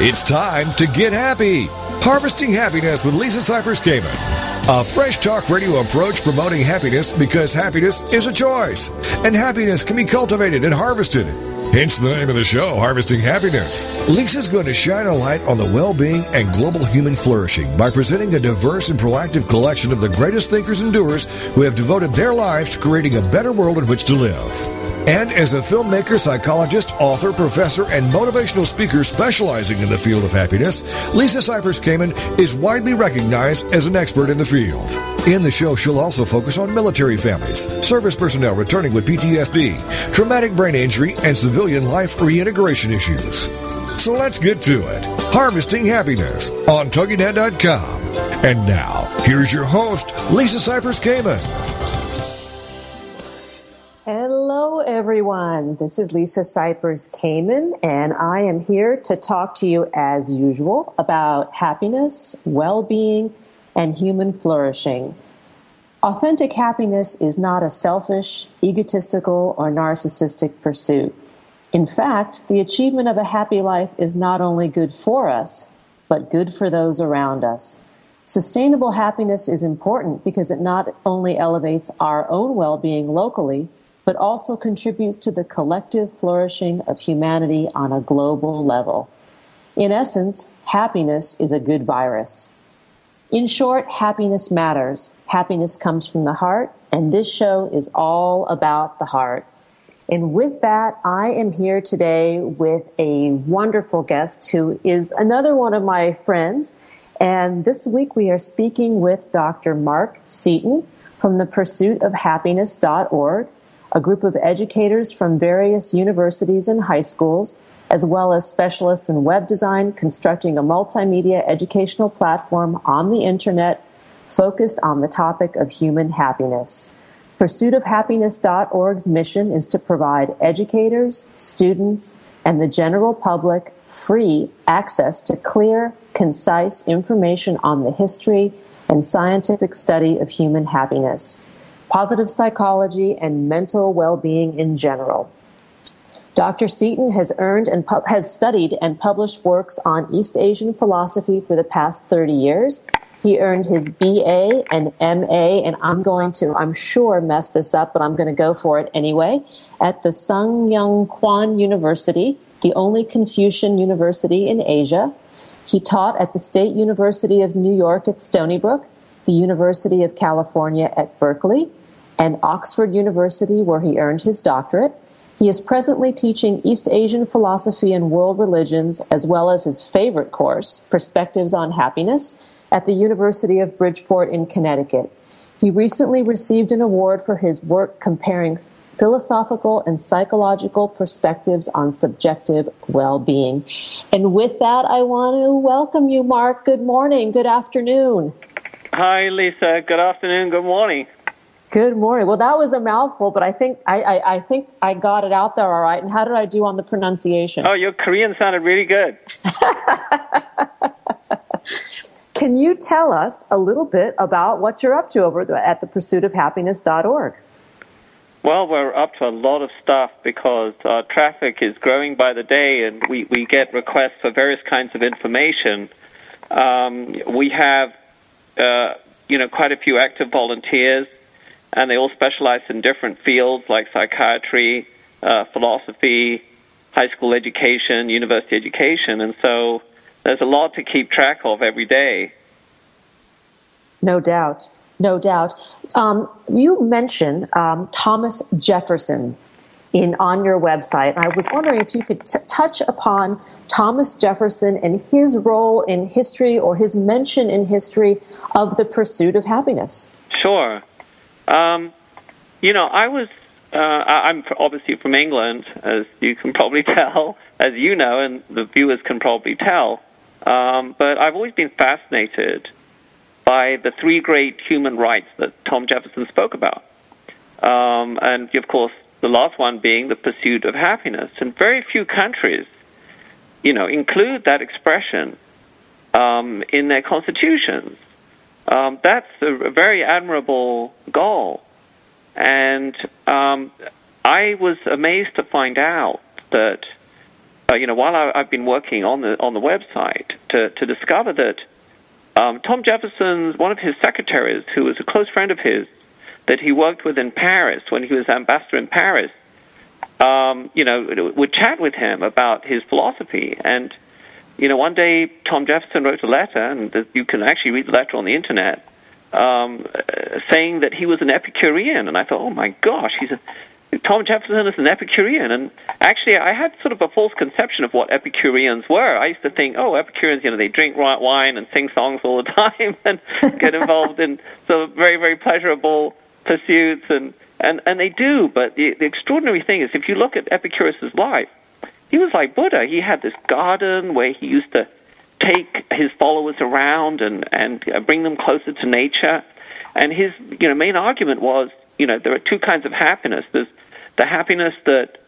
It's time to get happy. Harvesting Happiness with Lisa Cypers Kamen. A fresh talk radio approach promoting happiness because happiness is a choice. And happiness can be cultivated and harvested. Hence the name of the show, Harvesting Happiness. Lisa's going to shine a light on the well-being and global human flourishing by presenting a diverse and proactive collection of the greatest thinkers and doers who have devoted their lives to creating a better world in which to live. And as a filmmaker, psychologist, author, professor, and motivational speaker specializing in the field of happiness, Lisa Cypers Kamen is widely recognized as an expert in the field. In the show, she'll also focus on military families, service personnel returning with PTSD, traumatic brain injury, and civilian life reintegration issues. So let's get to it. Harvesting Happiness on TuggyNet.com. And now, here's your host, Lisa Cypers Kamen. Hello, everyone. This is Lisa Cypers Kamen, and I am here to talk to you, as usual, about happiness, well-being, and human flourishing. Authentic happiness is not a selfish, egotistical, or narcissistic pursuit. In fact, the achievement of a happy life is not only good for us, but good for those around us. Sustainable happiness is important because it not only elevates our own well-being locally, but also contributes to the collective flourishing of humanity on a global level. In essence, happiness is a good virus. In short, happiness matters. Happiness comes from the heart, and this show is all about the heart. And with that, I am here today with a wonderful guest who is another one of my friends. And this week we are speaking with Dr. Mark Setton from the pursuit-of-happiness.org. a group of educators from various universities and high schools, as well as specialists in web design, constructing a multimedia educational platform on the internet focused on the topic of human happiness. Pursuit-of-happiness.org's mission is to provide educators, students, and the general public free access to clear, concise information on the history and scientific study of human happiness, positive psychology, and mental well-being in general. Dr. Setton has studied and published works on East Asian philosophy for the past 30 years. He earned his BA and MA, and I'm sure mess this up, but I'm going to go for it anyway, at the Sungkyunkwan University, the only Confucian university in Asia. He taught at the State University of New York at Stony Brook, the University of California at Berkeley, and Oxford University, where he earned his doctorate. He is presently teaching East Asian philosophy and world religions, as well as his favorite course, Perspectives on Happiness, at the University of Bridgeport in Connecticut. He recently received an award for his work comparing philosophical and psychological perspectives on subjective well-being. And with that, I want to welcome you, Mark. Good morning. Good afternoon. Hi, Lisa. Good afternoon. Good morning. Good morning. Well, that was a mouthful, but I think I got it out there all right. And how did I do on the pronunciation? Oh, your Korean sounded really good. Can you tell us a little bit about what you're up to over at the pursuitofhappiness.org? Well, we're up to a lot of stuff because our traffic is growing by the day, and we get requests for various kinds of information. We have quite a few active volunteers, and they all specialize in different fields like psychiatry, philosophy, high school education, university education, and so there's a lot to keep track of every day. No doubt, no doubt. You mentioned Thomas Jefferson on your website, and I was wondering if you could touch upon Thomas Jefferson and his role in history, or his mention in history of the pursuit of happiness. Sure. I was I'm obviously from England, as you can probably tell, as you know, and the viewers can probably tell. But I've always been fascinated by the three great human rights that Tom Jefferson spoke about. And, of course, the last one being the pursuit of happiness. And very few countries, you know, include that expression in their constitutions. That's a very admirable goal. And I was amazed to find out that, you know, while I've been working on the website to discover that Tom Jefferson's, one of his secretaries, who was a close friend of his, that he worked with in Paris when he was ambassador in Paris, you know, would chat with him about his philosophy. And, you know, one day Tom Jefferson wrote a letter, and you can actually read the letter on the Internet, saying that he was an Epicurean. And I thought, oh, my gosh, Tom Jefferson is an Epicurean. And actually, I had sort of a false conception of what Epicureans were. I used to think, oh, Epicureans, you know, they drink wine and sing songs all the time and get involved in sort of very, very pleasurable pursuits. And they do. But the extraordinary thing is, if you look at Epicurus' life, he was like Buddha. He had this garden where he used to take his followers around and bring them closer to nature. And his, you know, main argument was, you know, there are two kinds of happiness. There's the happiness that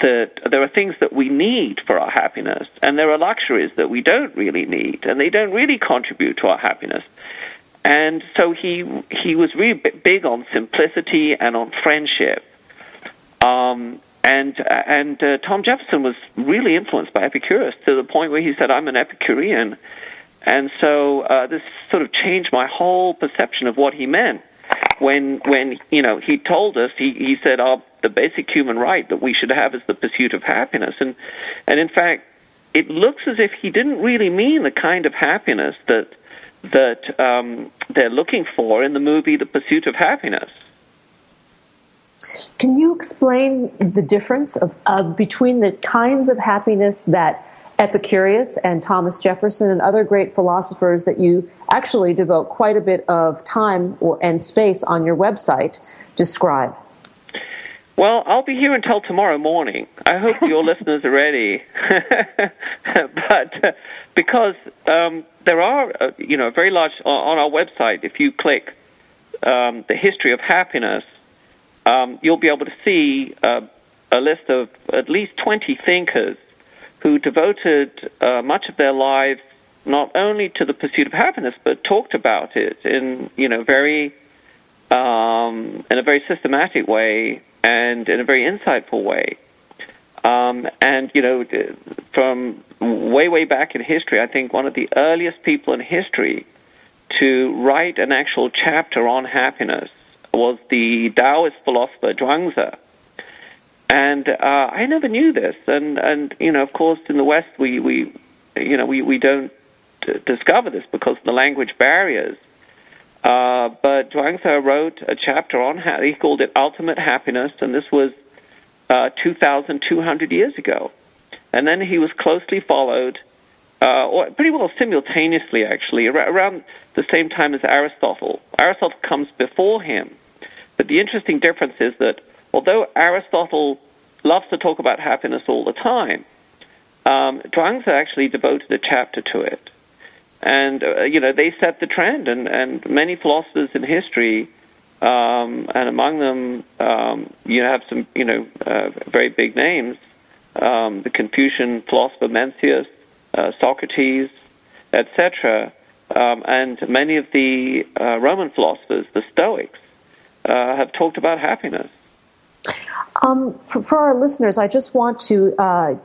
there are things that we need for our happiness, and there are luxuries that we don't really need, and they don't really contribute to our happiness. And so he was really big on simplicity and on friendship. And Tom Jefferson was really influenced by Epicurus to the point where he said, I'm an Epicurean. And so this sort of changed my whole perception of what he meant. When you know, he told us, he said, the basic human right that we should have is the pursuit of happiness. And in fact, it looks as if he didn't really mean the kind of happiness that they're looking for in the movie The Pursuit of Happiness. Can you explain the difference between the kinds of happiness that Epicurus and Thomas Jefferson and other great philosophers that you actually devote quite a bit of time and space on your website describe? Well, I'll be here until tomorrow morning. I hope your listeners are ready. But because there are, you know, very large, on our website, if you click the history of happiness, you'll be able to see a list of at least 20 thinkers who devoted much of their lives not only to the pursuit of happiness, but talked about it in, you know, in a very systematic way and in a very insightful way. And, you know, from way, way back in history, I think one of the earliest people in history to write an actual chapter on happiness was the Taoist philosopher Zhuangzi. And I never knew this. And you know, of course, in the West, we don't discover this because of the language barriers. But Zhuangzi wrote a chapter on how he called it Ultimate Happiness, and this was 2,200 years ago. And then he was closely followed, or pretty well simultaneously, actually, around the same time as Aristotle. Aristotle comes before him. But the interesting difference is that although Aristotle loves to talk about happiness all the time, Zhuangzi actually devoted a chapter to it. And, you know, they set the trend, and many philosophers in history, and among them, you have some, you know, very big names, the Confucian philosopher Mencius, Socrates, etc., and many of the Roman philosophers, the Stoics, have talked about happiness. For our listeners, I just want to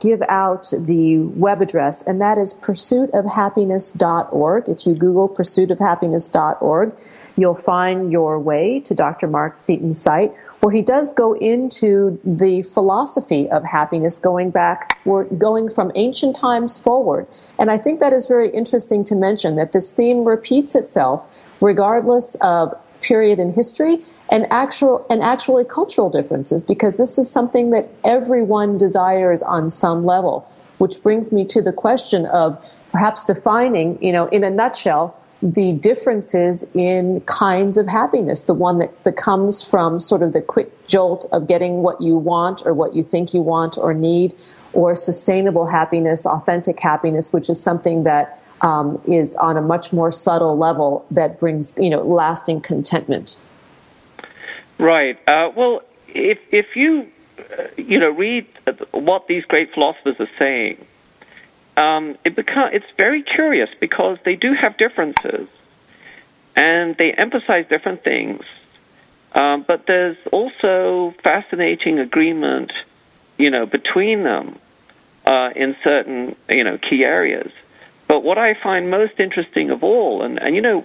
give out the web address, and that is pursuit-of-happiness.org. If you Google pursuit-of-happiness.org, you'll find your way to Dr. Mark Setton's site, where he does go into the philosophy of happiness going from ancient times forward. And I think that is very interesting to mention, that this theme repeats itself regardless of period in history, and actually cultural differences, because this is something that everyone desires on some level, which brings me to the question of perhaps defining, you know, in a nutshell, the differences in kinds of happiness, the one that comes from sort of the quick jolt of getting what you want or what you think you want or need, or sustainable happiness, authentic happiness, which is something that is on a much more subtle level that brings, lasting contentment. Right. Well, if you, read what these great philosophers are saying, it's very curious because they do have differences, and they emphasize different things. But there's also fascinating agreement, between them in certain, key areas. But what I find most interesting of all, and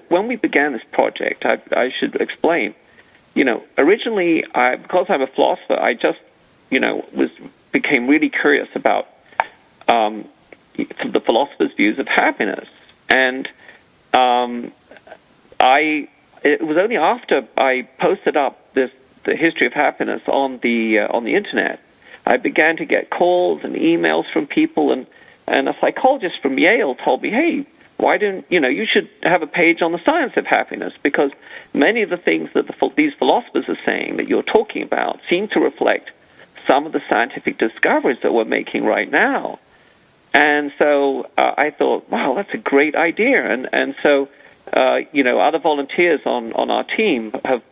when we began this project, I should explain, originally, because I'm a philosopher, I just, became really curious about the philosopher's views of happiness. And it was only after I posted up the history of happiness on the internet, I began to get calls and emails from people, and a psychologist from Yale told me, hey, why don't you should have a page on the science of happiness, because many of the things that these philosophers are saying that you're talking about seem to reflect some of the scientific discoveries that we're making right now. And so I thought, wow, that's a great idea. And so, other volunteers on our team have,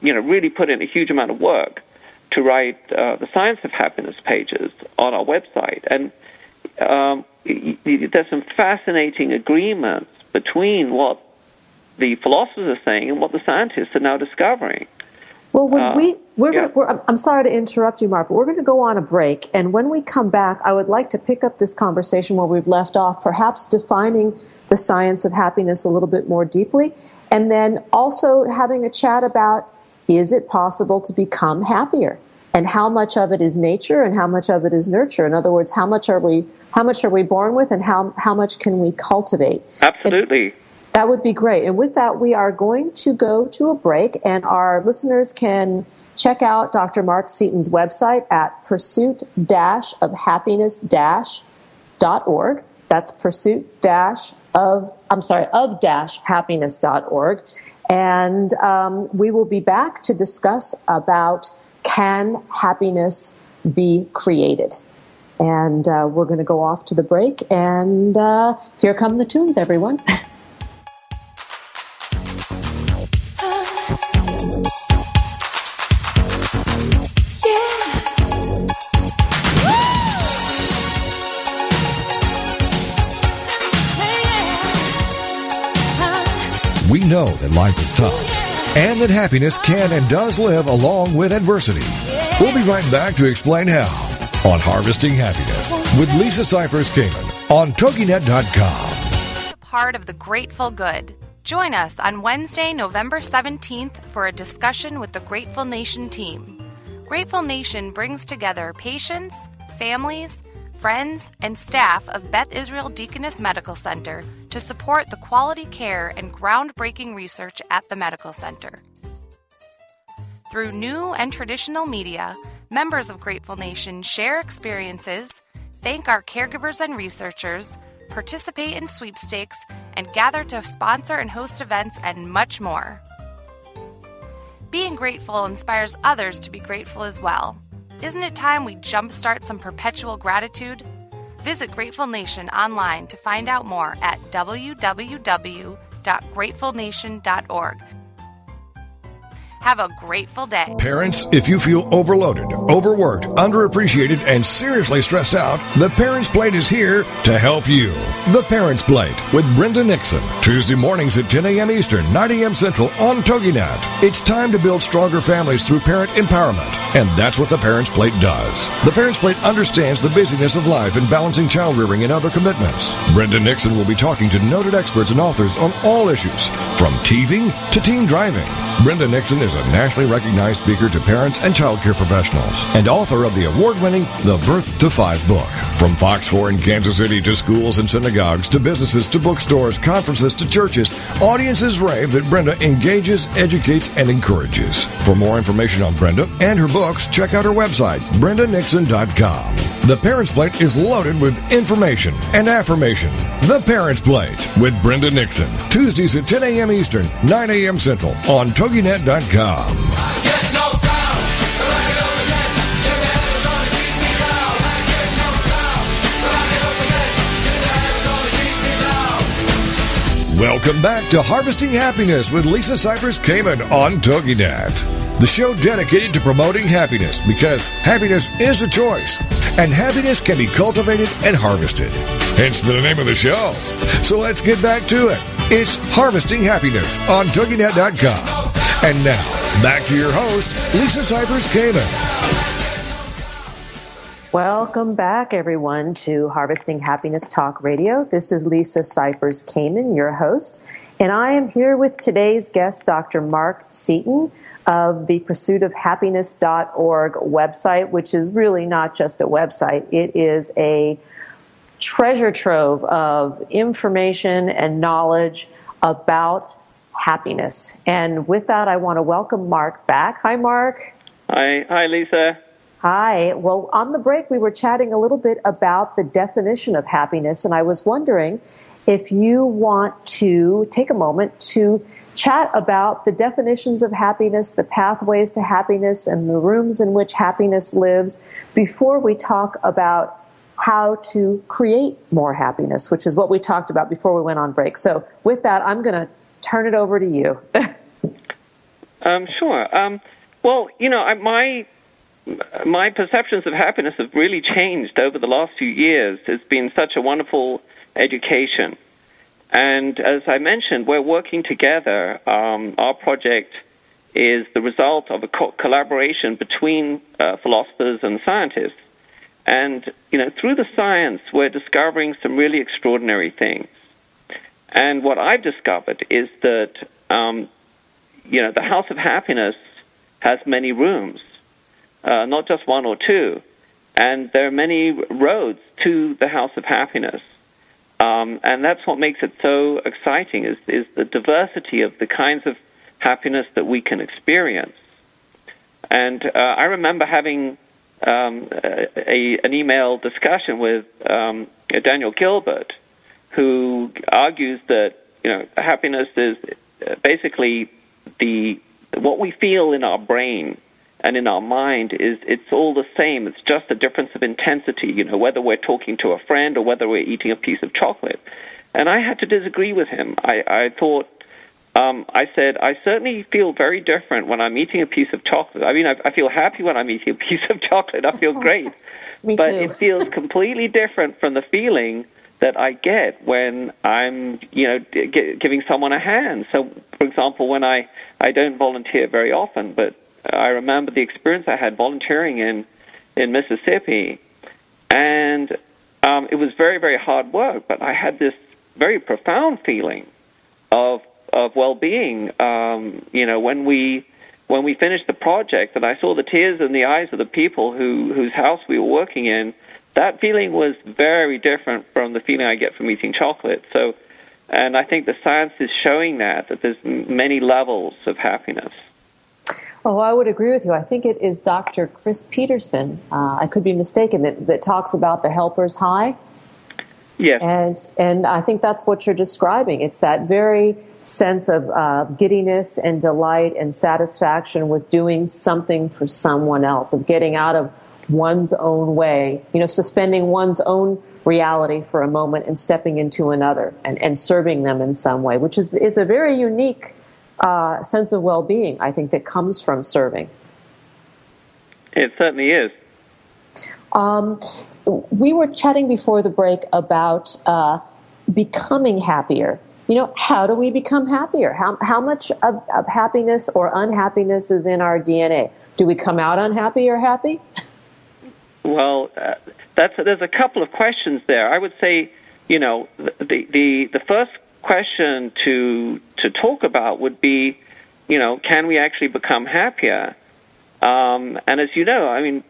really put in a huge amount of work to write the Science of Happiness pages on our website. And there's some fascinating agreements between what the philosophers are saying and what the scientists are now discovering. Well, I'm sorry to interrupt you, Mark, but we're going to go on a break. And when we come back, I would like to pick up this conversation where we've left off, perhaps defining the science of happiness a little bit more deeply, and then also having a chat about, is it possible to become happier? And how much of it is nature and how much of it is nurture? In other words, how much are we born with, and how much can we cultivate? Absolutely. That would be great. And with that, we are going to go to a break, and our listeners can check out Dr. Mark Setton's website at pursuit-of-happiness.org. That's pursuit-of-happiness.org. And we will be back to discuss about, can happiness be created? And we're going to go off to the break, and here come the tunes, everyone. We know that life is tough, and that happiness can and does live along with adversity. We'll be right back to explain how on Harvesting Happiness with Lisa Cypers Kamen on TuggyNet.com. Part of the Grateful Good. Join us on Wednesday, November 17th for a discussion with the Grateful Nation team. Grateful Nation brings together patients, families, friends, and staff of Beth Israel Deaconess Medical Center to support the quality care and groundbreaking research at the medical center. Through new and traditional media, members of Grateful Nation share experiences, thank our caregivers and researchers, participate in sweepstakes, and gather to sponsor and host events, and much more. Being grateful inspires others to be grateful as well. Isn't it time we jumpstart some perpetual gratitude? Visit Grateful Nation online to find out more at www.gratefulnation.org. Have a grateful day. Parents, if you feel overloaded, overworked, underappreciated, and seriously stressed out, The Parents' Plate is here to help you. The Parents' Plate with Brenda Nixon. Tuesday mornings at 10 a.m. Eastern, 9 a.m. Central on TogiNet. It's time to build stronger families through parent empowerment, and that's what The Parents' Plate does. The Parents' Plate understands the busyness of life and balancing child rearing and other commitments. Brenda Nixon will be talking to noted experts and authors on all issues, from teething to teen driving. Brenda Nixon is a nationally recognized speaker to parents and child care professionals, and author of the award-winning The Birth to Five book. From Fox 4 in Kansas City to schools and synagogues to businesses to bookstores, conferences to churches, audiences rave that Brenda engages, educates, and encourages. For more information on Brenda and her books, check out her website, brendanixon.com. The Parents' Plate is loaded with information and affirmation. The Parents' Plate with Brenda Nixon. Tuesdays at 10 a.m. Eastern, 9 a.m. Central on TuggyNet.com. Welcome back to Harvesting Happiness with Lisa Cypers Kamen on TogiNet, the show dedicated to promoting happiness because happiness is a choice, and happiness can be cultivated and harvested. Hence the name of the show. So let's get back to it. It's Harvesting Happiness on TogiNet.com. And now, back to your host, Lisa Cypers Kamen. Welcome back, everyone, to Harvesting Happiness Talk Radio. This is Lisa Cypers Kamen, your host, and I am here with today's guest, Dr. Mark Setton of the pursuit-of-happiness.org website, which is really not just a website. It is a treasure trove of information and knowledge about happiness. And with that, I want to welcome Mark back. Hi, Mark. Hi, Lisa. Hi. Well, on the break, we were chatting a little bit about the definition of happiness, and I was wondering if you want to take a moment to chat about the definitions of happiness, the pathways to happiness, and the rooms in which happiness lives before we talk about how to create more happiness, which is what we talked about before we went on break. So with that, I'm going to turn it over to you. Sure. Well, you know, my perceptions of happiness have really changed over the last few years. It's been such a wonderful education. And as I mentioned, we're working together. Our project is the result of a collaboration between philosophers and scientists. And, you know, through the science, we're discovering some really extraordinary things. And what I've discovered is that, you know, the House of Happiness has many rooms. Not just one or two, and there are many roads to the House of Happiness, and that's what makes it so exciting is the diversity of the kinds of happiness that we can experience. And I remember having an email discussion with Daniel Gilbert, who argues that, you know, happiness is basically what we feel in our brain and in our mind. Is it's all the same. It's just a difference of intensity, you know, whether we're talking to a friend or whether we're eating a piece of chocolate. And I had to disagree with him. I thought, I said, I certainly feel very different when I'm eating a piece of chocolate. I mean, I feel happy when I'm eating a piece of chocolate. I feel great. But it feels completely different from the feeling that I get when I'm, you know, giving someone a hand. So, for example, when I don't volunteer very often, but I remember the experience I had volunteering in Mississippi, and it was very, very hard work, but I had this very profound feeling of well-being, you know, when we finished the project and I saw the tears in the eyes of the people whose house we were working in. That feeling was very different from the feeling I get from eating chocolate. So, and I think the science is showing that there's many levels of happiness. Oh, I would agree with you. I think it is Dr. Chris Peterson, I could be mistaken, that talks about the helper's high. Yes. And I think that's what you're describing. It's that very sense of giddiness and delight and satisfaction with doing something for someone else, of getting out of one's own way, you know, suspending one's own reality for a moment and stepping into another and serving them in some way, which is a very unique sense of well-being, I think, that comes from serving. It certainly is. We were chatting before the break about becoming happier. You know, how do we become happier? How much of happiness or unhappiness is in our DNA? Do we come out unhappy or happy? Well, there's a couple of questions there. I would say, you know, the first question to talk about would be, you know, can we actually become happier? And as you know, I mean,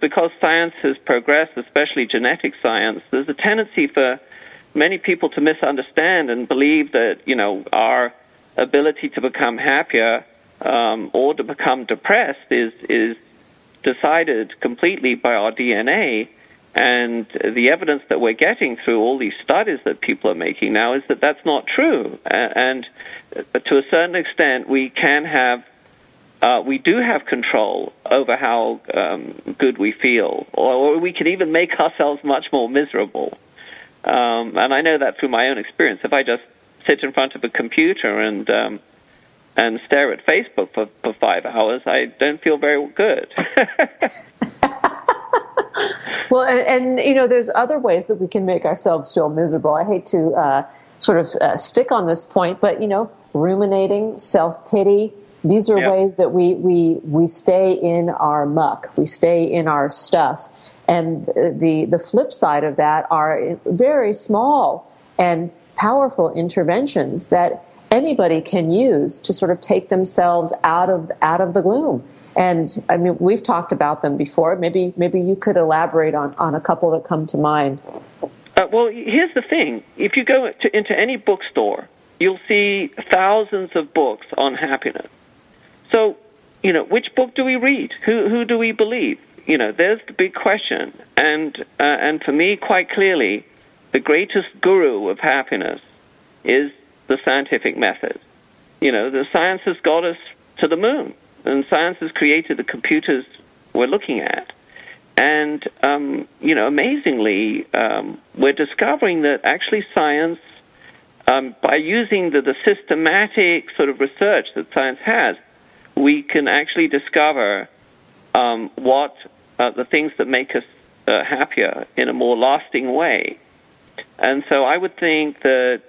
because science has progressed, especially genetic science, there's a tendency for many people to misunderstand and believe that, you know, our ability to become happier or to become depressed is decided completely by our DNA, and the evidence that we're getting through all these studies that people are making now is that that's not true. But to a certain extent, we do have control over how good we feel, or we can even make ourselves much more miserable. And I know that through my own experience. If I just sit in front of a computer and stare at Facebook for 5 hours, I don't feel very good. Well, and you know, there's other ways that we can make ourselves feel miserable. I hate to stick on this point, but, you know, ruminating, self-pity, these are ways that we stay in our muck, we stay in our stuff. And the flip side of that are very small and powerful interventions that anybody can use to sort of take themselves out of the gloom. And I mean, we've talked about them before. Maybe you could elaborate on a couple that come to mind. Well, here's the thing: if you go into any bookstore, you'll see thousands of books on happiness. So, you know, which book do we read? Who do we believe? You know, there's the big question. And for me, quite clearly, the greatest guru of happiness is the scientific method. You know, the science has got us to the moon, and science has created the computers we're looking at. And, you know, amazingly, we're discovering that actually science, by using the systematic sort of research that science has, we can actually discover what the things that make us happier in a more lasting way. And so I would think that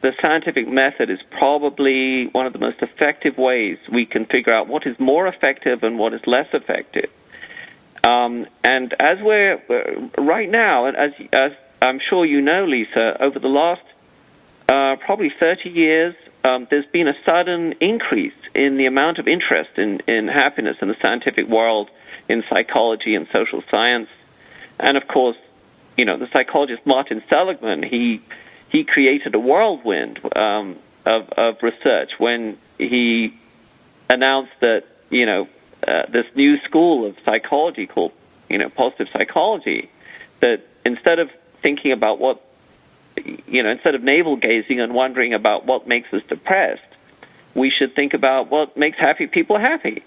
the scientific method is probably one of the most effective ways we can figure out what is more effective and what is less effective. And as we're right now, and as I'm sure you know, Lisa, over the last probably 30 years, there's been a sudden increase in the amount of interest in happiness in the scientific world, in psychology and social science. And of course, you know, the psychologist Martin Seligman, he created a whirlwind of research when he announced that, you know, this new school of psychology called, you know, positive psychology, that instead of thinking about what, you know, instead of navel gazing and wondering about what makes us depressed, we should think about what makes happy people happy.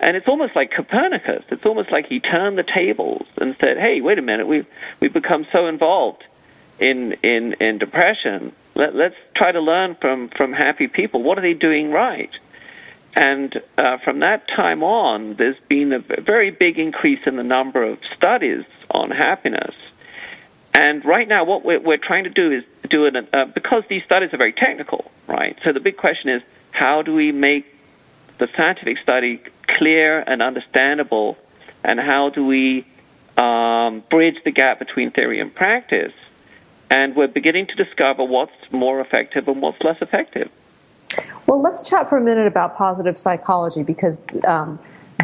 And it's almost like Copernicus. It's almost like he turned the tables and said, hey, wait a minute, we've become so involved in depression, let's try to learn from happy people. What are they doing right? And from that time on, there's been a very big increase in the number of studies on happiness. And right now, what we're trying to do is do it because these studies are very technical, right? So the big question is, how do we make the scientific study clear and understandable, and how do we bridge the gap between theory and practice? And we're beginning to discover what's more effective and what's less effective. Well, let's chat for a minute about positive psychology, because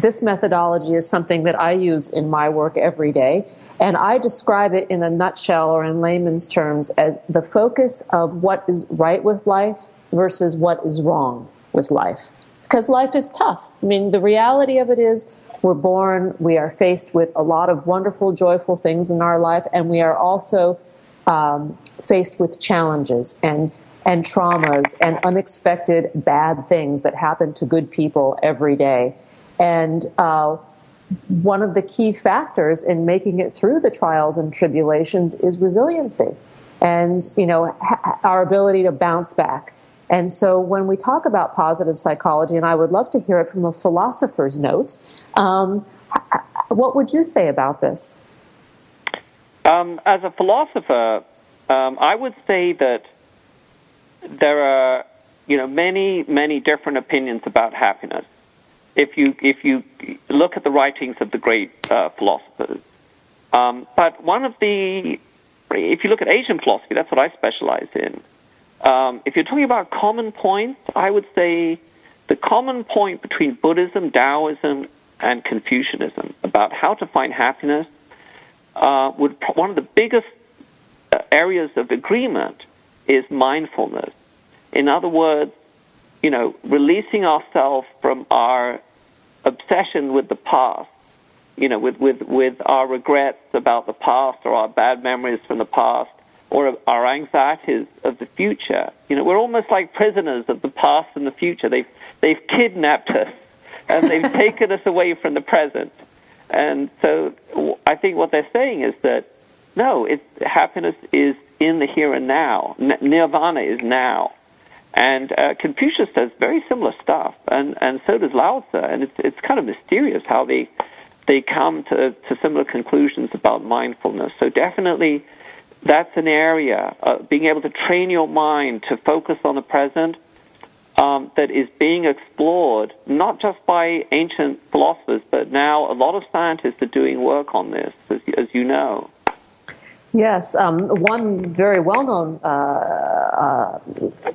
this methodology is something that I use in my work every day. And I describe it in a nutshell, or in layman's terms, as the focus of what is right with life versus what is wrong with life. Because life is tough. I mean, the reality of it is, we're born, we are faced with a lot of wonderful, joyful things in our life, and we are also faced with challenges and traumas and unexpected bad things that happen to good people every day. And one of the key factors in making it through the trials and tribulations is resiliency and, you know, our ability to bounce back. And so when we talk about positive psychology, and I would love to hear it from a philosopher's note, what would you say about this? As a philosopher, I would say that there are, you know, many, many different opinions about happiness. If you look at the writings of the great philosophers, but if you look at Asian philosophy, that's what I specialize in. If you're talking about common points, I would say the common point between Buddhism, Taoism, and Confucianism about how to find happiness. One of the biggest areas of agreement is mindfulness. In other words, you know, releasing ourselves from our obsession with the past you know, with our regrets about the past or our bad memories from the past or our anxieties of the future. You know, we're almost like prisoners of the past and the future. They've kidnapped us and they've taken us away from the present. And so I think what they're saying is that, no, happiness is in the here and now. Nirvana is now. And Confucius says very similar stuff, and so does Lao Tzu. And it's kind of mysterious how they come to similar conclusions about mindfulness. So definitely that's an area, being able to train your mind to focus on the present, that is being explored not just by ancient philosophers, but now a lot of scientists are doing work on this, as you know. Yes, one very well-known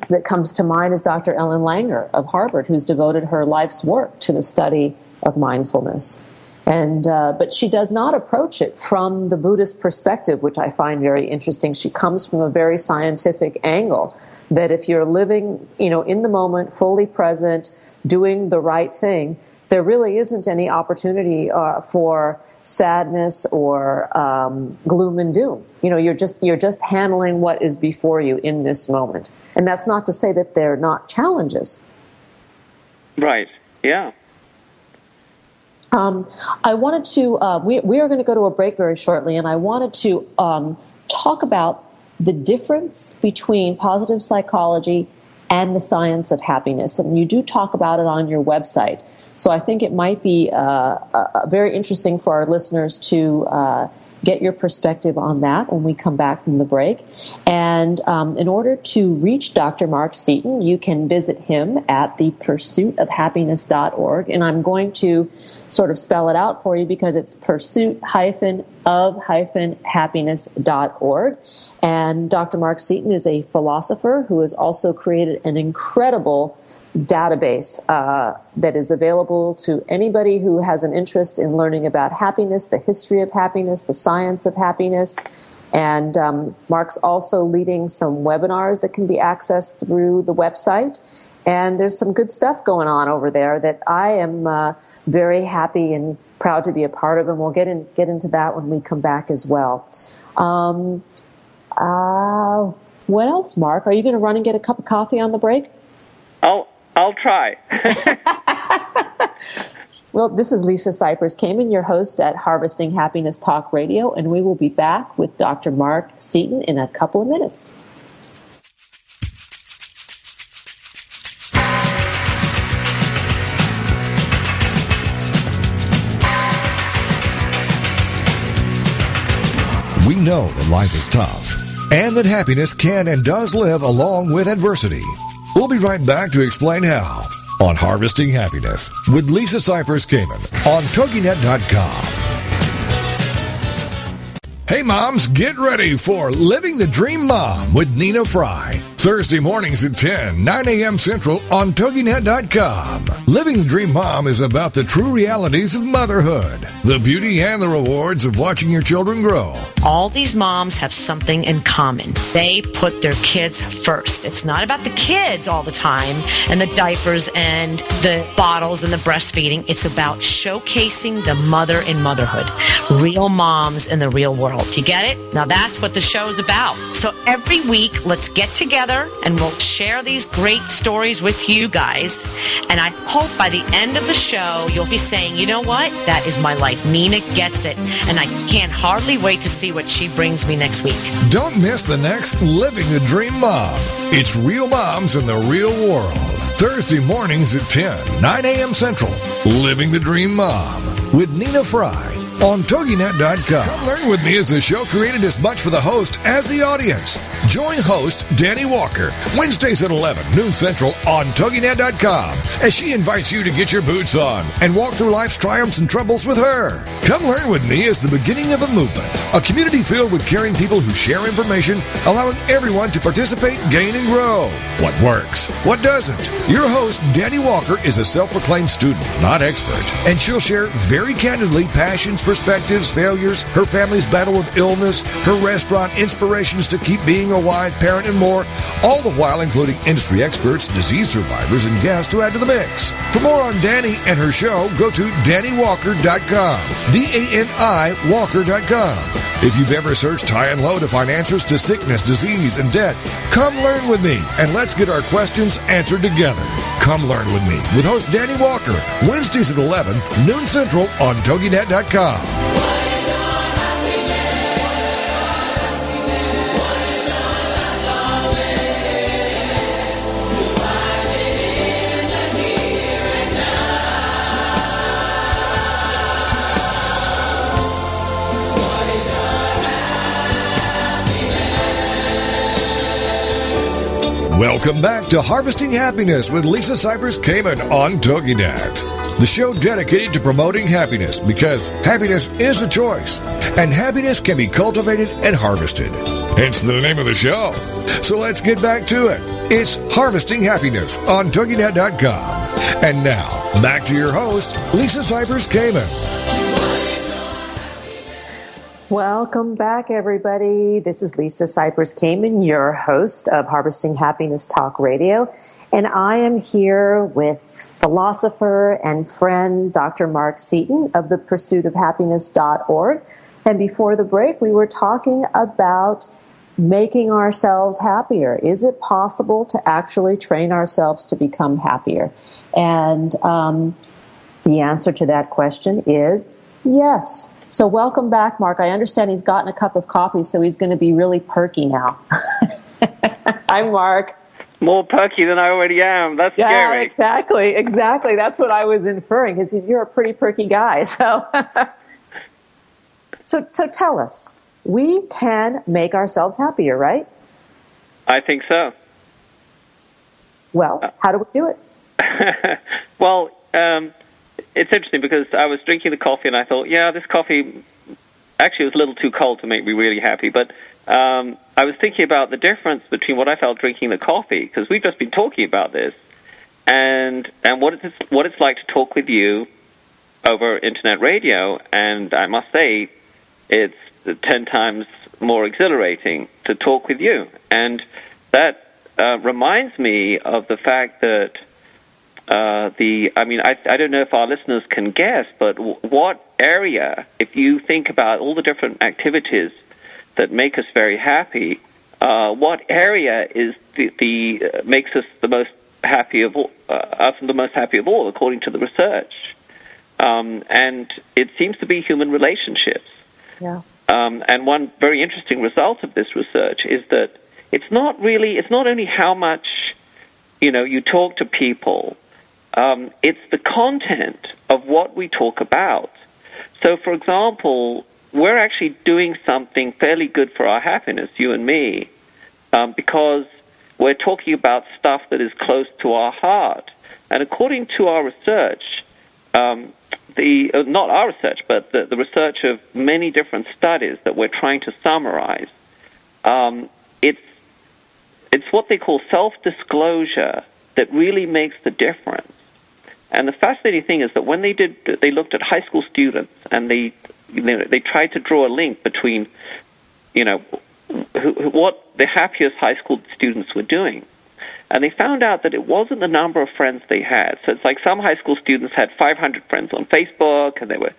that comes to mind is Dr. Ellen Langer of Harvard, who's devoted her life's work to the study of mindfulness. And but she does not approach it from the Buddhist perspective, which I find very interesting. She comes from a very scientific angle, that if you're living, you know, in the moment, fully present, doing the right thing, there really isn't any opportunity for sadness or gloom and doom. You know, you're just handling what is before you in this moment, and that's not to say that they're not challenges. Right. Yeah. I wanted to. We are going to go to a break very shortly, and I wanted to talk about the difference between positive psychology and the science of happiness. And you do talk about it on your website. So I think it might be very interesting for our listeners to get your perspective on that when we come back from the break. And in order to reach Dr. Mark Setton, you can visit him at the pursuit-of-happiness.org. And I'm going to sort of spell it out for you because it's pursuit-of-happiness.org. And Dr. Mark Setton is a philosopher who has also created an incredible database that is available to anybody who has an interest in learning about happiness, the history of happiness, the science of happiness. And Mark's also leading some webinars that can be accessed through the website. And there's some good stuff going on over there that I am very happy and proud to be a part of. And we'll get into that when we come back as well. What else, Mark? Are you going to run and get a cup of coffee on the break? I'll try. Well, this is Lisa Cypers Kamen, your host at Harvesting Happiness Talk Radio, and we will be back with Dr. Mark Setton in a couple of minutes. We know that life is tough and that happiness can and does live along with adversity. We'll be right back to explain how on Harvesting Happiness with Lisa Cypers Kamen on TuggyNet.com. Hey, moms, get ready for Living the Dream Mom with Nina Fry. Thursday mornings at 10, 9 a.m. Central on TuggyNet.com. Living the Dream Mom is about the true realities of motherhood, the beauty and the rewards of watching your children grow. All these moms have something in common. They put their kids first. It's not about the kids all the time and the diapers and the bottles and the breastfeeding. It's about showcasing the mother in motherhood, real moms in the real world. You get it? Now that's what the show is about. So every week, let's get together and we'll share these great stories with you guys. And I hope by the end of the show, you'll be saying, you know what? That is my life. Nina gets it. And I can't hardly wait to see what she brings me next week. Don't miss the next Living the Dream Mom. It's Real Moms in the Real World. Thursday mornings at 10, 9 a.m. Central. Living the Dream Mom with Nina Fry on TogiNet.com. Come Learn With Me is a show created as much for the host as the audience. Join host Danny Walker Wednesdays at 11 noon Central on TogiNet.com as she invites you to get your boots on and walk through life's triumphs and troubles with her. Come Learn With Me is the beginning of a movement, a community filled with caring people who share information, allowing everyone to participate, gain, and grow. What works? What doesn't? Your host, Danny Walker, is a self-proclaimed student, not expert, and she'll share very candidly passions, perspectives, failures, her family's battle with illness, her restaurant inspirations to keep being a wife, parent, and more, all the while including industry experts, disease survivors, and guests to add to the mix. For more on Danny and her show, go to DannyWalker.com, D-A-N-I Walker.com. If you've ever searched high and low to find answers to sickness, disease, and death, come learn with me, and let's get our questions answered together. Come learn with me with host Danny Walker, Wednesdays at 11, noon Central on TuggyNet.com. Welcome back to Harvesting Happiness with Lisa Cypers Kamen on TogiNet, the show dedicated to promoting happiness, because happiness is a choice, and happiness can be cultivated and harvested. Hence the name of the show. So let's get back to it. It's Harvesting Happiness on TogiNet.com. And now, back to your host, Lisa Cypers Kamen. Welcome back, everybody. This is Lisa Cypers Kamen, your host of Harvesting Happiness Talk Radio, and I am here with philosopher and friend Dr. Mark Setton of the pursuit-of-happiness.org. And before the break, we were talking about making ourselves happier. Is it possible to actually train ourselves to become happier? And the answer to that question is yes. So welcome back, Mark. I understand he's gotten a cup of coffee, so he's going to be really perky now. Hi, Mark. More perky than I already am. That's scary. Yeah, exactly. That's what I was inferring, because you're a pretty perky guy. So, so tell us, we can make ourselves happier, right? I think so. Well, how do we do it? Well, it's interesting because I was drinking the coffee and I thought, yeah, this coffee actually was a little too cold to make me really happy. But I was thinking about the difference between what I felt drinking the coffee, because we've just been talking about this, and what it's like to talk with you over internet radio. And I must say, it's 10 times more exhilarating to talk with you. And that reminds me of the fact that I don't know if our listeners can guess, but what area, if you think about all the different activities that make us very happy, what area is the makes us the most happy of all, according to the research? And it seems to be human relationships. Yeah. And one very interesting result of this research is that it's not only how much, you talk to people, it's the content of what we talk about. So, for example, we're actually doing something fairly good for our happiness, you and me, because we're talking about stuff that is close to our heart. And according to our research, not our research, but the research of many different studies that we're trying to summarize, it's what they call self-disclosure that really makes the difference. And the fascinating thing is that when they looked at high school students, and they tried to draw a link between what the happiest high school students were doing. And they found out that it wasn't the number of friends they had. So it's like some high school students had 500 friends on Facebook, and they were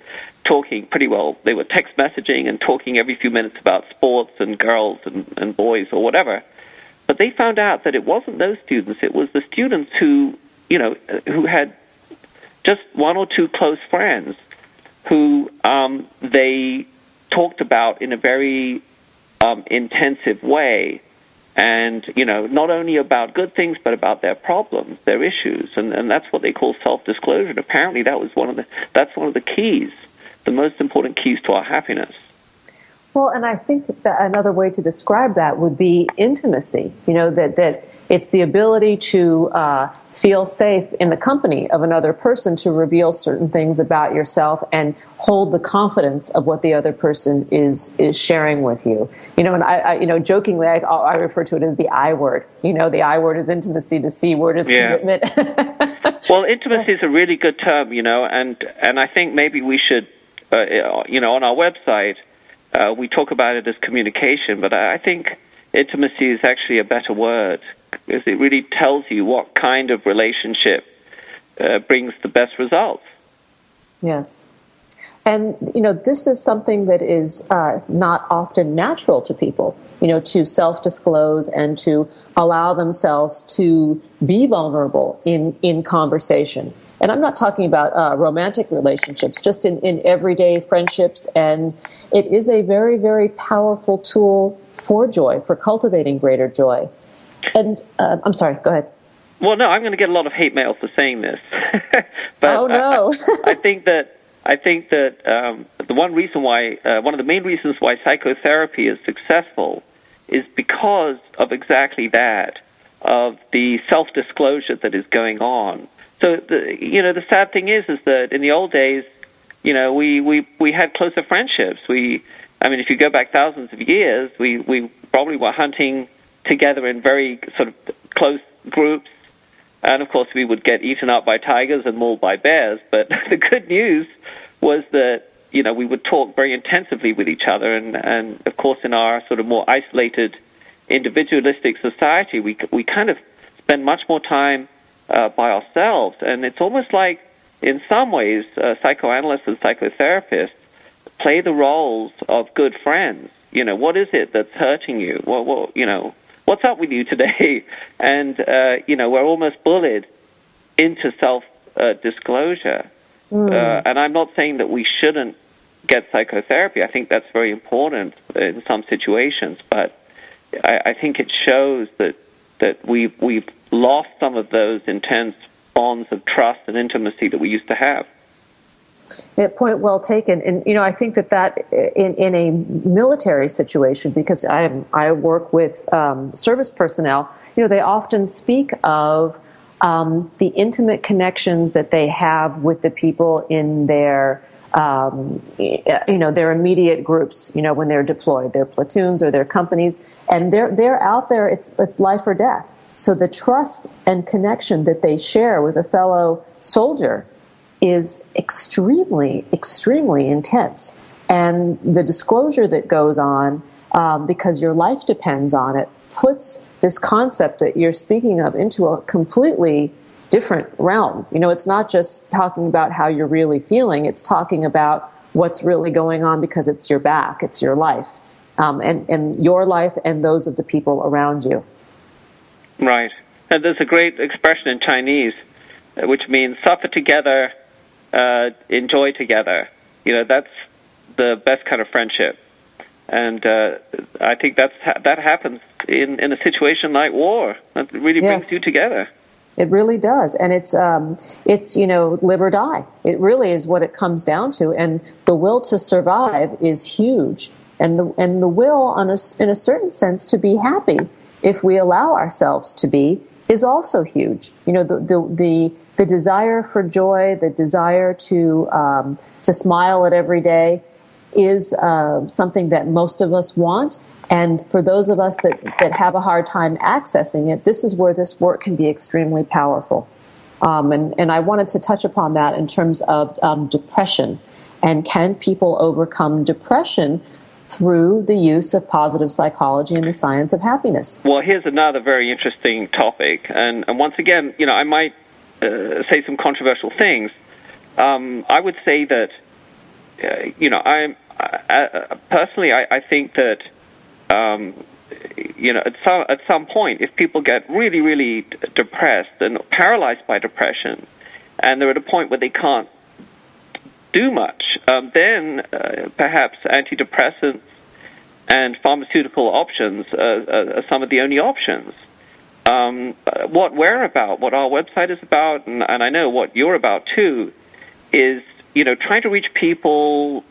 talking pretty well. They were text messaging and talking every few minutes about sports and girls and boys or whatever. But they found out that it wasn't those students. It was the students who had just one or two close friends who they talked about in a very intensive way. And, not only about good things, but about their problems, their issues. And that's what they call self-disclosure. And apparently that was one of the keys, the most important keys to our happiness. Well, and I think that another way to describe that would be intimacy. That it's the ability to feel safe in the company of another person to reveal certain things about yourself and hold the confidence of what the other person is sharing with you. And I jokingly, I refer to it as the I word. The I word is intimacy, the C word is commitment. Well, intimacy is a really good term, and I think maybe we should, on our website, we talk about it as communication, but I think Intimacy is actually a better word, because it really tells you what kind of relationship brings the best results. Yes. And, you know, this is something that is not often natural to people, you know, to self-disclose and to allow themselves to be vulnerable in conversation. And I'm not talking about romantic relationships, just in everyday friendships. And it is a very, very powerful tool for joy, for cultivating greater joy. And I'm sorry, go ahead. Well, no, I'm going to get a lot of hate mail for saying this. But oh, no. I think that the one reason why, one of the main reasons why psychotherapy is successful is because of exactly that, of the self-disclosure that is going on. So, the sad thing is that in the old days, you know, we had closer friendships. If you go back thousands of years, we probably were hunting together in very sort of close groups. And, of course, we would get eaten up by tigers and mauled by bears. But the good news was that, you know, we would talk very intensively with each other. And of course, in our sort of more isolated, individualistic society, we kind of spend much more time by ourselves. And it's almost like, in some ways, psychoanalysts and psychotherapists play the roles of good friends. You know, what is it that's hurting you? What you know, what's up with you today? And, we're almost bullied into self-disclosure. And I'm not saying that we shouldn't get psychotherapy. I think that's very important in some situations. But I think it shows that we've lost some of those intense bonds of trust and intimacy that we used to have. Yeah, point well taken. And, you know, I think that in a military situation, because I work with service personnel, you know, they often speak of the intimate connections that they have with the people in their, their immediate groups, you know, when they're deployed, their platoons or their companies. And they're out there, it's life or death. So the trust and connection that they share with a fellow soldier is extremely, extremely intense. And the disclosure that goes on, because your life depends on it, puts this concept that you're speaking of into a completely different realm. You know, it's not just talking about how you're really feeling, it's talking about what's really going on because it's your back, it's your life, and your life and those of the people around you. Right. And there's a great expression in Chinese, which means suffer together, enjoy together. You know, that's the best kind of friendship. And I think that happens in a situation like war. It really brings you together. It really does. And it's you know, live or die. It really is what it comes down to. And the will to survive is huge. And the will, in a certain sense, to be happy, if we allow ourselves to be, is also huge. You know, the desire for joy, the desire to smile at every day is something that most of us want. And for those of us that have a hard time accessing it, this is where this work can be extremely powerful. And I wanted to touch upon that in terms of depression. And can people overcome depression through the use of positive psychology and the science of happiness? Well, here's another very interesting topic. And once again, you know, I might say some controversial things. I would say that, I think that, at some point, if people get really, really depressed and paralyzed by depression, and they're at a point where they can't do much, then perhaps antidepressants and pharmaceutical options are some of the only options. What we're about, what our website is about, and I know what you're about too, is, you know, trying to reach people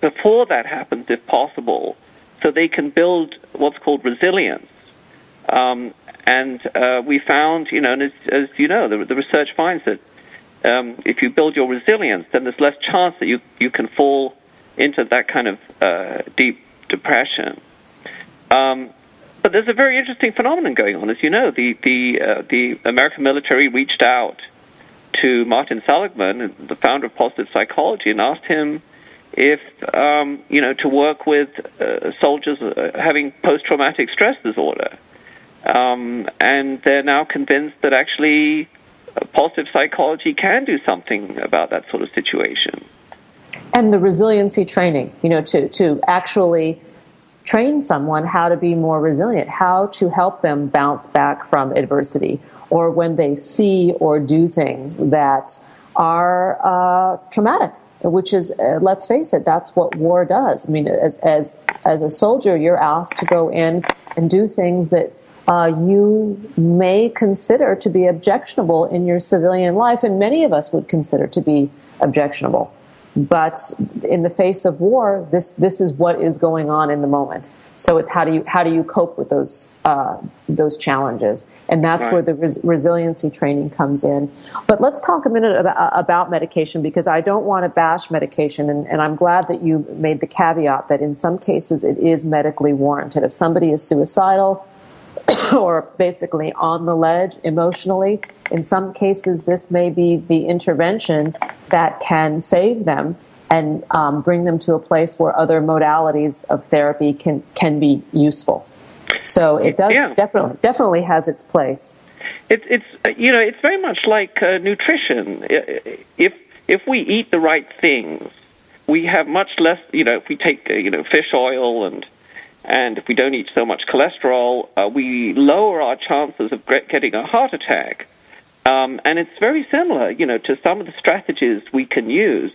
before that happens, if possible, so they can build what's called resilience. And we found, you know, and as you know, the research finds that if you build your resilience, then there's less chance that you can fall into that kind of deep depression. But there's a very interesting phenomenon going on. As you know, the American military reached out to Martin Seligman, the founder of positive psychology, and asked him if, to work with soldiers having post-traumatic stress disorder. And they're now convinced that actually positive psychology can do something about that sort of situation. And the resiliency training, to actually train someone how to be more resilient, how to help them bounce back from adversity, or when they see or do things that are traumatic, which is, let's face it, that's what war does. I mean, as a soldier, you're asked to go in and do things that you may consider to be objectionable in your civilian life, and many of us would consider to be objectionable. But in the face of war, this is what is going on in the moment. So it's how do you cope with those challenges, and that's right. Where the resiliency training comes in. But let's talk a minute about medication, because I don't want to bash medication, and I'm glad that you made the caveat that in some cases it is medically warranted. If somebody is suicidal or basically on the ledge emotionally, in some cases this may be the intervention that can save them and bring them to a place where other modalities of therapy can be useful. So it does definitely has its place. It's very much like nutrition. If we eat the right things, we have much less. If we take fish oil and if we don't eat so much cholesterol, we lower our chances of getting a heart attack. And it's very similar, to some of the strategies we can use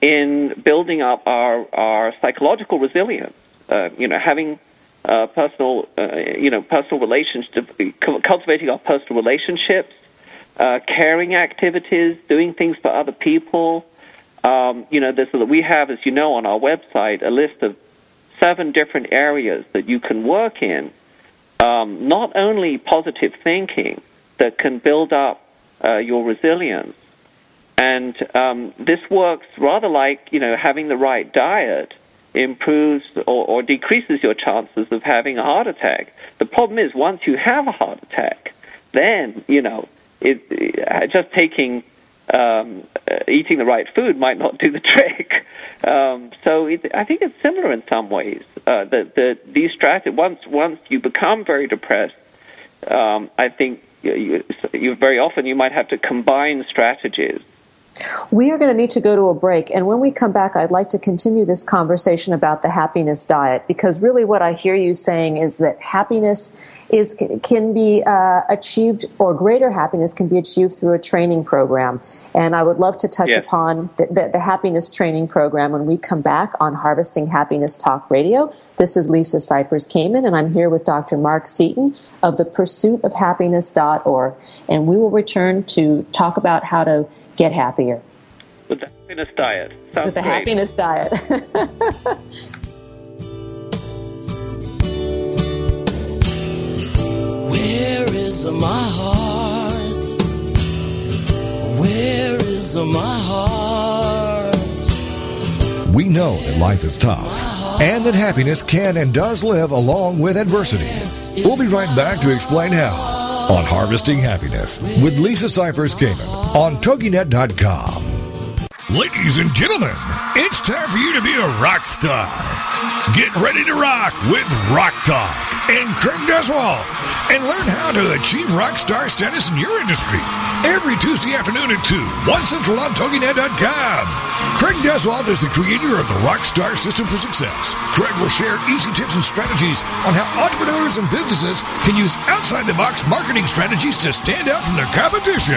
in building up our psychological resilience. Having personal relationships, cultivating our personal relationships, caring activities, doing things for other people. So that we have, as you know, on our website, a list of 7 different areas that you can work in. Not only positive thinking that can build up your resilience. And this works rather like, having the right diet improves or decreases your chances of having a heart attack. The problem is, once you have a heart attack, then, just taking, eating the right food might not do the trick. I think it's similar in some ways. These strategies, once you become very depressed, I think you very often you might have to combine strategies. We are going to need to go to a break, and when we come back, I'd like to continue this conversation about the happiness diet, because really what I hear you saying is that happiness can be achieved, or greater happiness can be achieved through a training program. And I would love to touch upon the happiness training program when we come back on Harvesting Happiness Talk Radio. This is Lisa Cypers Kamen, and I'm here with Dr. Mark Setton of the pursuit-of-happiness.org, and we will return to talk about how to get happier. With the happiness diet. With the happiness diet. Where is my heart? Where is my heart? We know that life is tough and that happiness can and does live along with adversity. We'll be right back to explain how on Harvesting Happiness with Lisa Cypers Kamen on TuggyNet.com. Ladies and gentlemen, it's time for you to be a rock star. Get ready to rock with Rock Talk and Craig Duswalt, and learn how to achieve rock star status in your industry every Tuesday afternoon at 2, 1 Central on TogiNet.com. Craig Duswalt is the creator of the Rock Star System for Success. Craig will share easy tips and strategies on how entrepreneurs and businesses can use outside-the-box marketing strategies to stand out from their competition.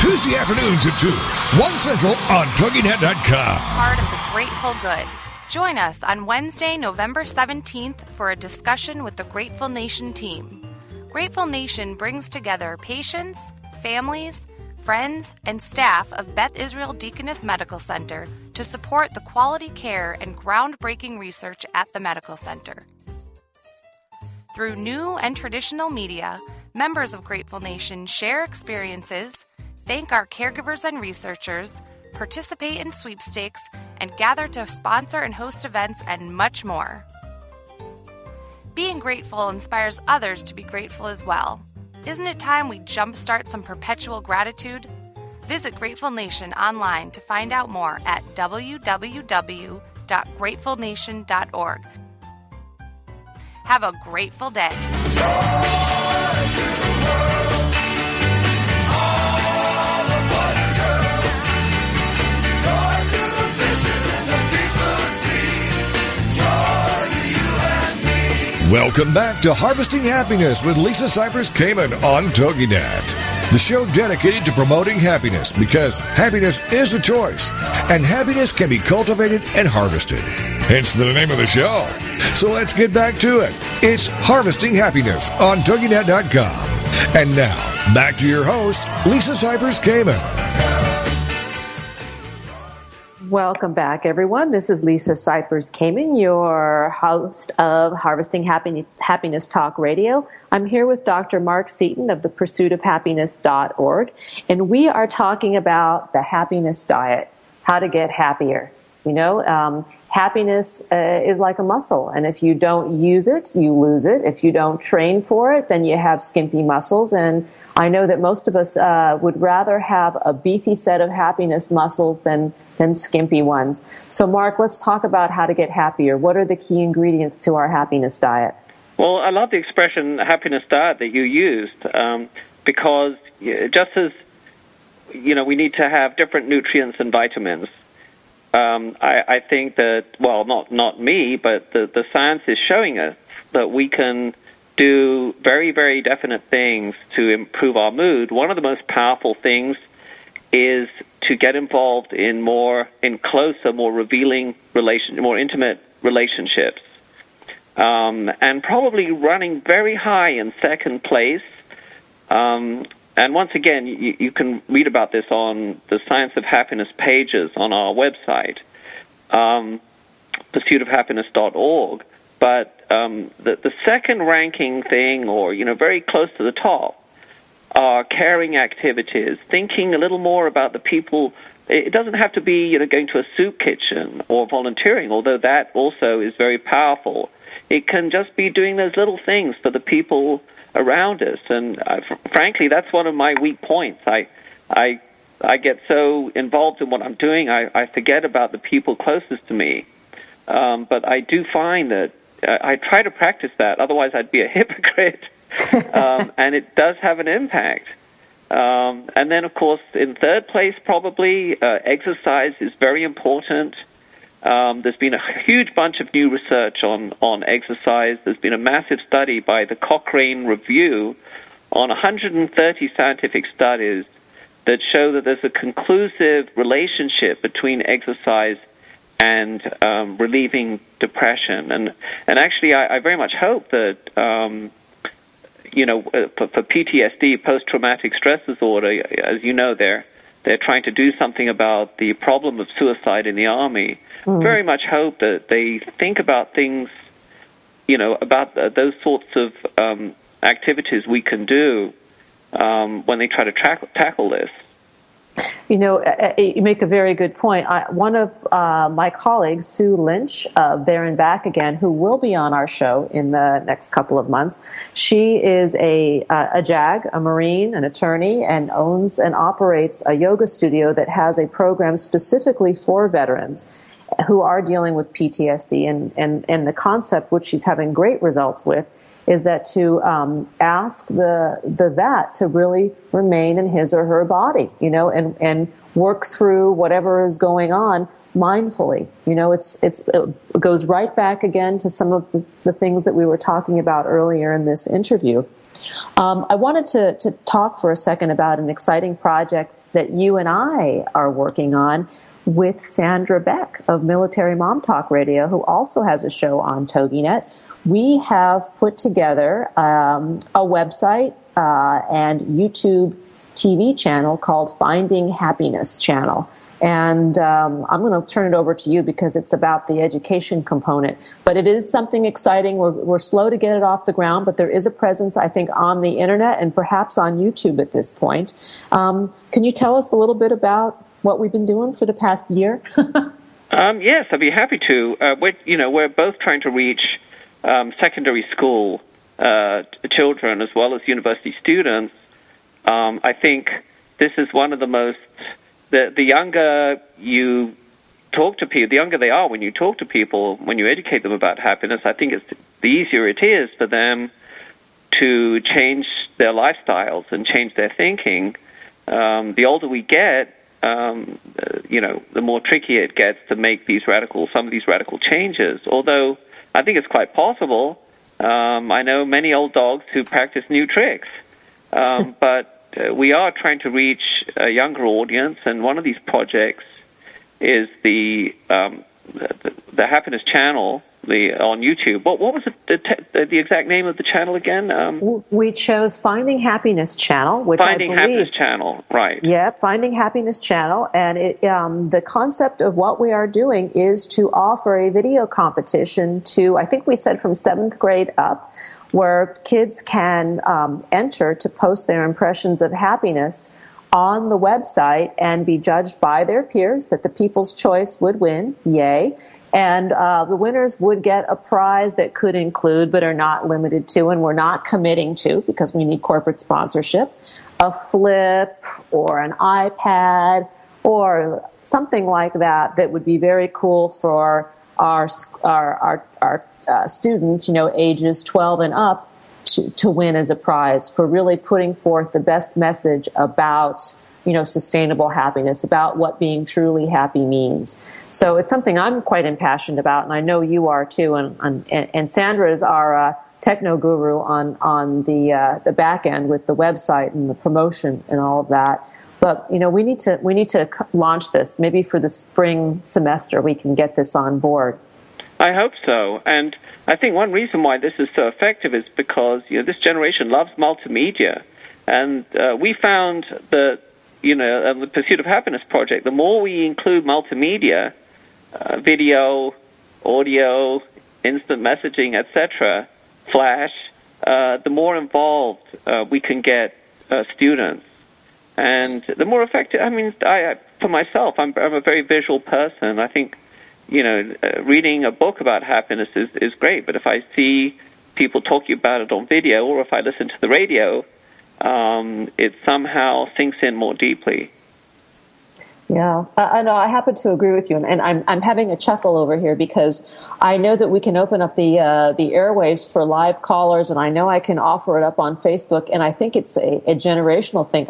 Tuesday afternoons at 2, 1 Central on TuggyNet.com. Part of the Grateful Good. Join us on Wednesday, November 17th for a discussion with the Grateful Nation team. Grateful Nation brings together patients, families, friends, and staff of Beth Israel Deaconess Medical Center to support the quality care and groundbreaking research at the medical center. Through new and traditional media, members of Grateful Nation share experiences, thank our caregivers and researchers, participate in sweepstakes, and gather to sponsor and host events and much more. Being grateful inspires others to be grateful as well. Isn't it time we jumpstart some perpetual gratitude? Visit Grateful Nation online to find out more at www.gratefulnation.org. Have a grateful day. Welcome back to Harvesting Happiness with Lisa Cypers Kamen on TogiNet, the show dedicated to promoting happiness because happiness is a choice, and happiness can be cultivated and harvested. Hence the name of the show. So let's get back to it. It's Harvesting Happiness on TuggyNet.com. And now, back to your host, Lisa Cypers Kamen. Welcome back, everyone. This is Lisa Cypers Kamen, your host of Harvesting Happiness Talk Radio. I'm here with Dr. Mark Setton of the pursuit-of-happiness.org, and we are talking about the happiness diet, how to get happier. You know, happiness is like a muscle, and if you don't use it, you lose it. If you don't train for it, then you have skimpy muscles, and I know that most of us would rather have a beefy set of happiness muscles than skimpy ones. So, Mark, let's talk about how to get happier. What are the key ingredients to our happiness diet? Well, I love the expression happiness diet that you used because just as, you know, we need to have different nutrients and vitamins, I think that, well, not me, but the science is showing us that we can do very, very definite things to improve our mood. One of the most powerful things is to get involved in closer, more revealing, more intimate relationships. And probably running very high in second place. And once again, you can read about this on the Science of Happiness pages on our website, pursuit-of-happiness.org. But the second ranking thing, or, you know, very close to the top, are caring activities, thinking a little more about the people. It doesn't have to be, you know, going to a soup kitchen or volunteering, although that also is very powerful. It can just be doing those little things for the people around us. And frankly, that's one of my weak points. I get so involved in what I'm doing, I forget about the people closest to me. But I do find that I try to practice that, otherwise I'd be a hypocrite, and it does have an impact. And then, of course, in third place, probably, exercise is very important. There's been a huge bunch of new research on exercise. There's been a massive study by the Cochrane Review on 130 scientific studies that show that there's a conclusive relationship between exercise and relieving depression. And actually, I very much hope that, you know, for PTSD, post-traumatic stress disorder, as you know, they're trying to do something about the problem of suicide in the Army. Mm. Very much hope that they think about things, you know, about those sorts of activities we can do when they try to tackle this. You know, you make a very good point. One of my colleagues, Sue Lynch, of There and Back Again, who will be on our show in the next couple of months, she is a JAG, a Marine, an attorney, and owns and operates a yoga studio that has a program specifically for veterans who are dealing with PTSD. And the concept, which she's having great results with, is that to ask the vet to really remain in his or her body, you know, and work through whatever is going on mindfully. You know, it goes right back again to some of the things that we were talking about earlier in this interview. I wanted to talk for a second about an exciting project that you and I are working on with Sandra Beck of Military Mom Talk Radio, who also has a show on TogiNet. We have put together a website and YouTube TV channel called Finding Happiness Channel. And I'm going to turn it over to you because it's about the education component. But it is something exciting. We're slow to get it off the ground, but there is a presence, I think, on the internet and perhaps on YouTube at this point. Can you tell us a little bit about what we've been doing for the past year? Yes, I'd be happy to. We're both trying to reach secondary school children as well as university students. I think this is one of the most... The younger you talk to people, the younger they are when you talk to people, when you educate them about happiness, I think it's the easier it is for them to change their lifestyles and change their thinking. The older we get, the more tricky it gets to make some of these radical changes. Although I think it's quite possible. I know many old dogs who practice new tricks, but. We are trying to reach a younger audience, and one of these projects is the Happiness Channel on YouTube. What was the exact name of the channel again? We chose Finding Happiness Channel, which Finding I believe, Happiness Channel, right? Yeah, Finding Happiness Channel, and it, the concept of what we are doing is to offer a video competition to, I think we said, from 7th grade up, where kids can enter to post their impressions of happiness on the website and be judged by their peers, that the people's choice would win, yay, and the winners would get a prize that could include, but are not limited to, and we're not committing to, because we need corporate sponsorship, a flip or an iPad or something like that that would be very cool for our students, ages 12 and up, to win as a prize for really putting forth the best message about, sustainable happiness, about what being truly happy means. So it's something I'm quite impassioned about, and I know you are too. And Sandra is our techno guru on the back end with the website and the promotion and all of that. But we need to launch this. Maybe for the spring semester we can get this on board. I hope so, and I think one reason why this is so effective is because this generation loves multimedia, and we found that the Pursuit of Happiness project, the more we include multimedia, video, audio, instant messaging, etc., flash, the more involved we can get students, and the more effective. I mean, for myself, I'm a very visual person. I think. Reading a book about happiness is great, but if I see people talking about it on video or if I listen to the radio, it somehow sinks in more deeply. Yeah, I know. I happen to agree with you, and I'm having a chuckle over here because I know that we can open up the airwaves for live callers, and I know I can offer it up on Facebook. And I think it's a generational thing.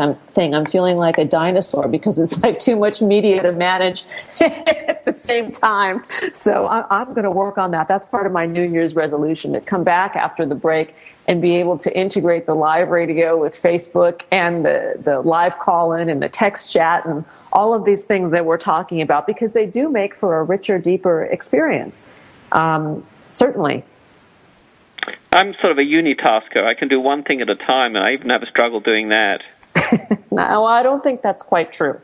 I'm feeling like a dinosaur because it's like too much media to manage at the same time. So I'm going to work on that. That's part of my New Year's resolution, to come back after the break and be able to integrate the live radio with Facebook and the live call-in and the text chat and all of these things that we're talking about, because they do make for a richer, deeper experience, certainly. I'm sort of a unitasker. I can do one thing at a time, and I even have a struggle doing that. No, I don't think that's quite true.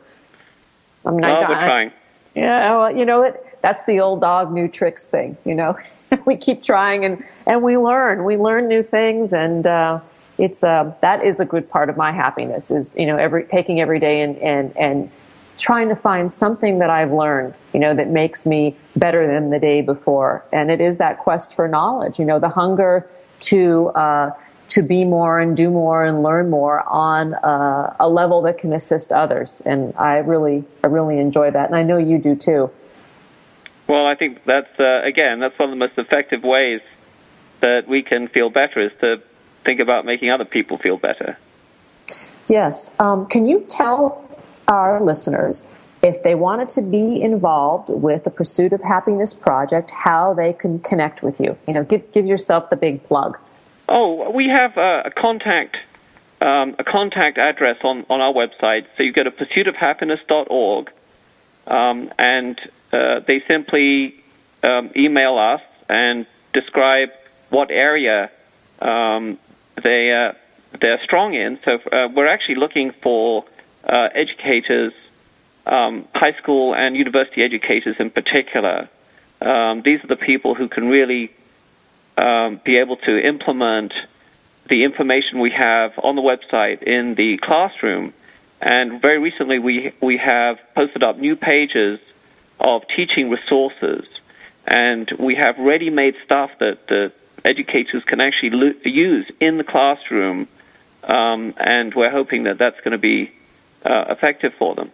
We're trying. Yeah, well, that's the old dog, new tricks thing, We keep trying and we learn. We learn new things, and that is a good part of my happiness is, taking every day and trying to find something that I've learned, that makes me better than the day before. And it is that quest for knowledge, the hunger to be more and do more and learn more on a level that can assist others. And I really enjoy that. And I know you do too. Well, I think that's one of the most effective ways that we can feel better is to think about making other people feel better. Yes. Can you tell our listeners, if they wanted to be involved with the Pursuit of Happiness project, how they can connect with you? Give yourself the big plug. Oh, we have a contact address on our website. So you go to pursuit-of-happiness.org. They simply email us and describe what area they're strong in. So we're actually looking for educators high school and university educators in particular. These are the people who can really be able to implement the information we have on the website in the classroom. And very recently, we have posted up new pages of teaching resources, and we have ready-made stuff that the educators can actually use in the classroom, and we're hoping that that's going to be effective for them.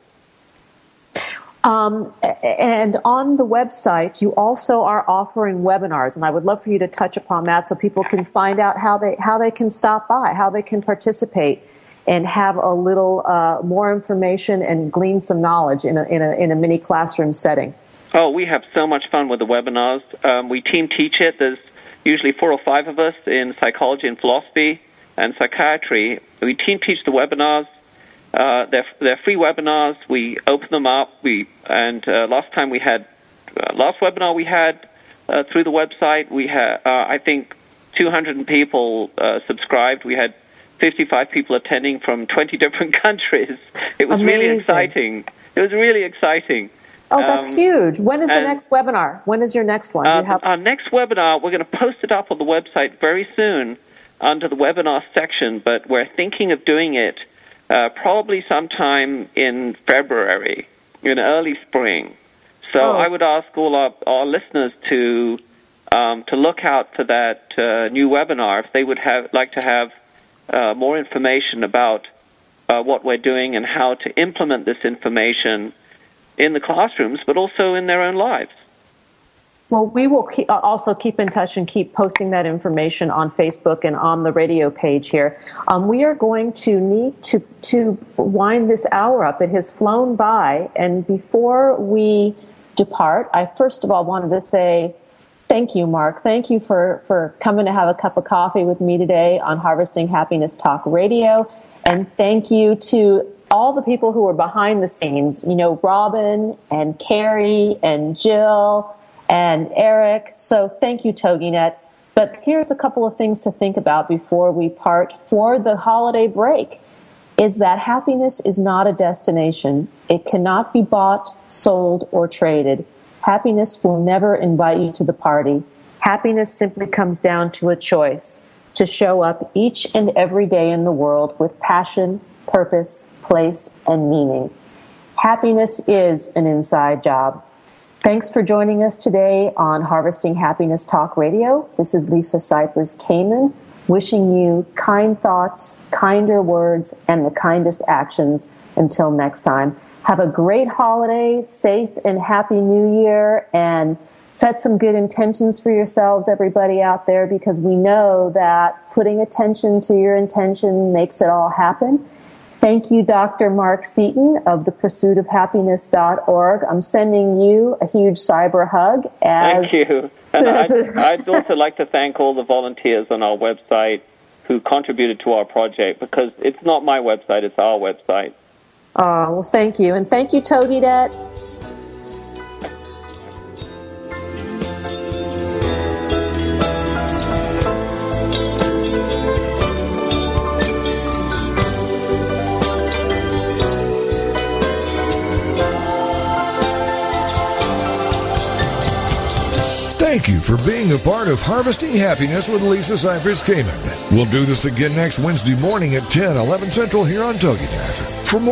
And on the website, you also are offering webinars, and I would love for you to touch upon that so people can find out how they can stop by, how they can participate, and have a little more information and glean some knowledge in a mini classroom setting. Oh, we have so much fun with the webinars. We team teach it. There's usually 4 or 5 of us in psychology and philosophy and psychiatry. We team teach the webinars. They're free webinars. We open them up. Last webinar we had through the website, we had I think 200 people subscribed. We had 55 people attending from 20 different countries. It was Amazing. Really exciting. It was really exciting. Oh, that's huge. When is the next webinar? When is your next one? Our next webinar, we're going to post it up on the website very soon under the webinar section, but we're thinking of doing it probably sometime in February, in early spring. So I would ask all our listeners to look out for that new webinar if they would like to have more information about what we're doing and how to implement this information in the classrooms, but also in their own lives. Well, we will also keep in touch and keep posting that information on Facebook and on the radio page here. We are going to need to wind this hour up. It has flown by, and before we depart, I first of all wanted to say thank you, Mark. Thank you for coming to have a cup of coffee with me today on Harvesting Happiness Talk Radio, and thank you to all the people who were behind the scenes, you know, Robin and Carrie and Jill and Eric. So thank you, TogiNet. But here's a couple of things to think about before we part for the holiday break, is that happiness is not a destination. It cannot be bought, sold, or traded. Happiness will never invite you to the party. Happiness simply comes down to a choice to show up each and every day in the world with passion, purpose, place, and meaning. Happiness is an inside job. Thanks for joining us today on Harvesting Happiness Talk Radio. This is Lisa Cypers Kamen, wishing you kind thoughts, kinder words, and the kindest actions. Until next time, have a great holiday, safe and happy new year, and set some good intentions for yourselves, everybody out there, because we know that putting attention to your intention makes it all happen. Thank you, Dr. Mark Setton of the pursuit-of-happiness.org. I'm sending you a huge cyber hug. Thank you. And I'd also like to thank all the volunteers on our website who contributed to our project, because it's not my website, it's our website. Well, thank you. And thank you, TogiNet. Thank you for being a part of Harvesting Happiness with Lisa Cypers Kamen. We'll do this again next Wednesday morning at 10, 11 Central here on TogiNet. For more